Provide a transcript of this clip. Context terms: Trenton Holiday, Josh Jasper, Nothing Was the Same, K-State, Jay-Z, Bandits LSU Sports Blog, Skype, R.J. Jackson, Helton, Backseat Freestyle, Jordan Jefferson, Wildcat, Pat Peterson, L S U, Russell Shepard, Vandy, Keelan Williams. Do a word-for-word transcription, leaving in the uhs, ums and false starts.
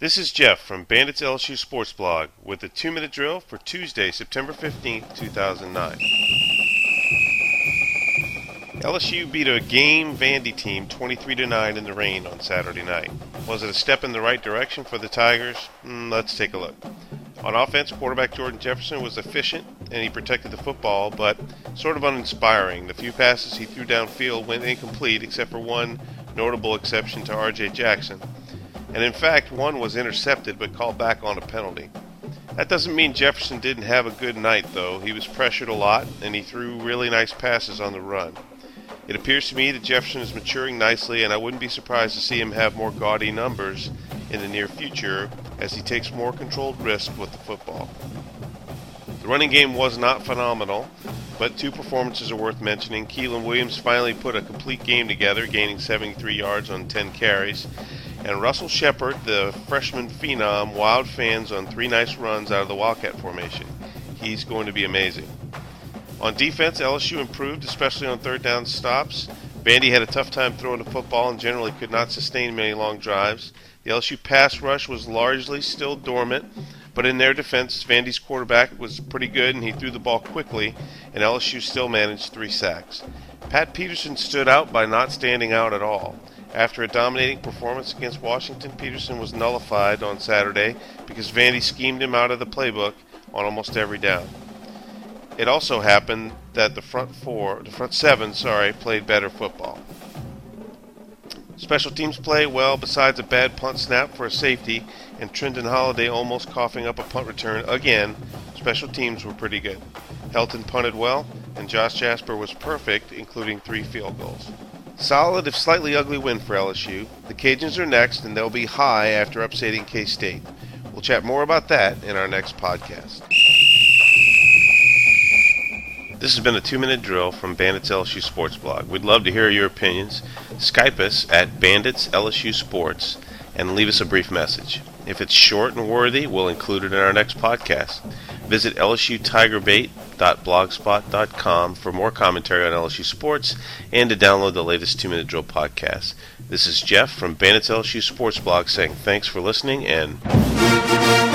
This is Jeff from Bandits L S U Sports Blog with a two-minute drill for Tuesday, September fifteenth, two thousand nine. L S U beat a game Vandy team twenty-three to nine in the rain on Saturday night. Was it a step in the right direction for the Tigers? Mm, let's take a look. On offense, quarterback Jordan Jefferson was efficient and he protected the football, but sort of uninspiring. The few passes he threw downfield went incomplete except for one notable exception to R J Jackson. And in fact, one was intercepted but called back on a penalty. That doesn't mean Jefferson didn't have a good night, though. He was pressured a lot and he threw really nice passes on the run. It appears to me that Jefferson is maturing nicely, and I wouldn't be surprised to see him have more gaudy numbers in the near future as he takes more controlled risks with the football. The running game was not phenomenal, but two performances are worth mentioning. Keelan Williams finally put a complete game together, gaining seventy-three yards on ten carries, and Russell Shepard, the freshman phenom, wowed fans on three nice runs out of the Wildcat formation. He's going to be amazing. On defense, L S U improved, especially on third down stops. Vandy had a tough time throwing the football and generally could not sustain many long drives. The L S U pass rush was largely still dormant, but in their defense, Vandy's quarterback was pretty good and he threw the ball quickly, and L S U still managed three sacks. Pat Peterson stood out by not standing out at all. After a dominating performance against Washington, Peterson was nullified on Saturday because Vandy schemed him out of the playbook on almost every down. It also happened that the front four, the front seven, sorry, played better football. Special teams play well besides a bad punt snap for a safety and Trenton Holiday almost coughing up a punt return again. Special teams were pretty good. Helton punted well and Josh Jasper was perfect, including three field goals. Solid if slightly ugly win for L S U. The Cajuns are next and they'll be high after upsetting K-State. We'll chat more about that in our next podcast. This has been a two-minute drill from Bandits L S U Sports Blog. We'd love to hear your opinions. Skype us at Bandits L S U Sports and leave us a brief message. If it's short and worthy, we'll include it in our next podcast. Visit L S U tiger bait dot blogspot dot com for more commentary on L S U sports and to download the latest two-minute drill podcast. This is Jeff from Bandits L S U Sports Blog saying thanks for listening and...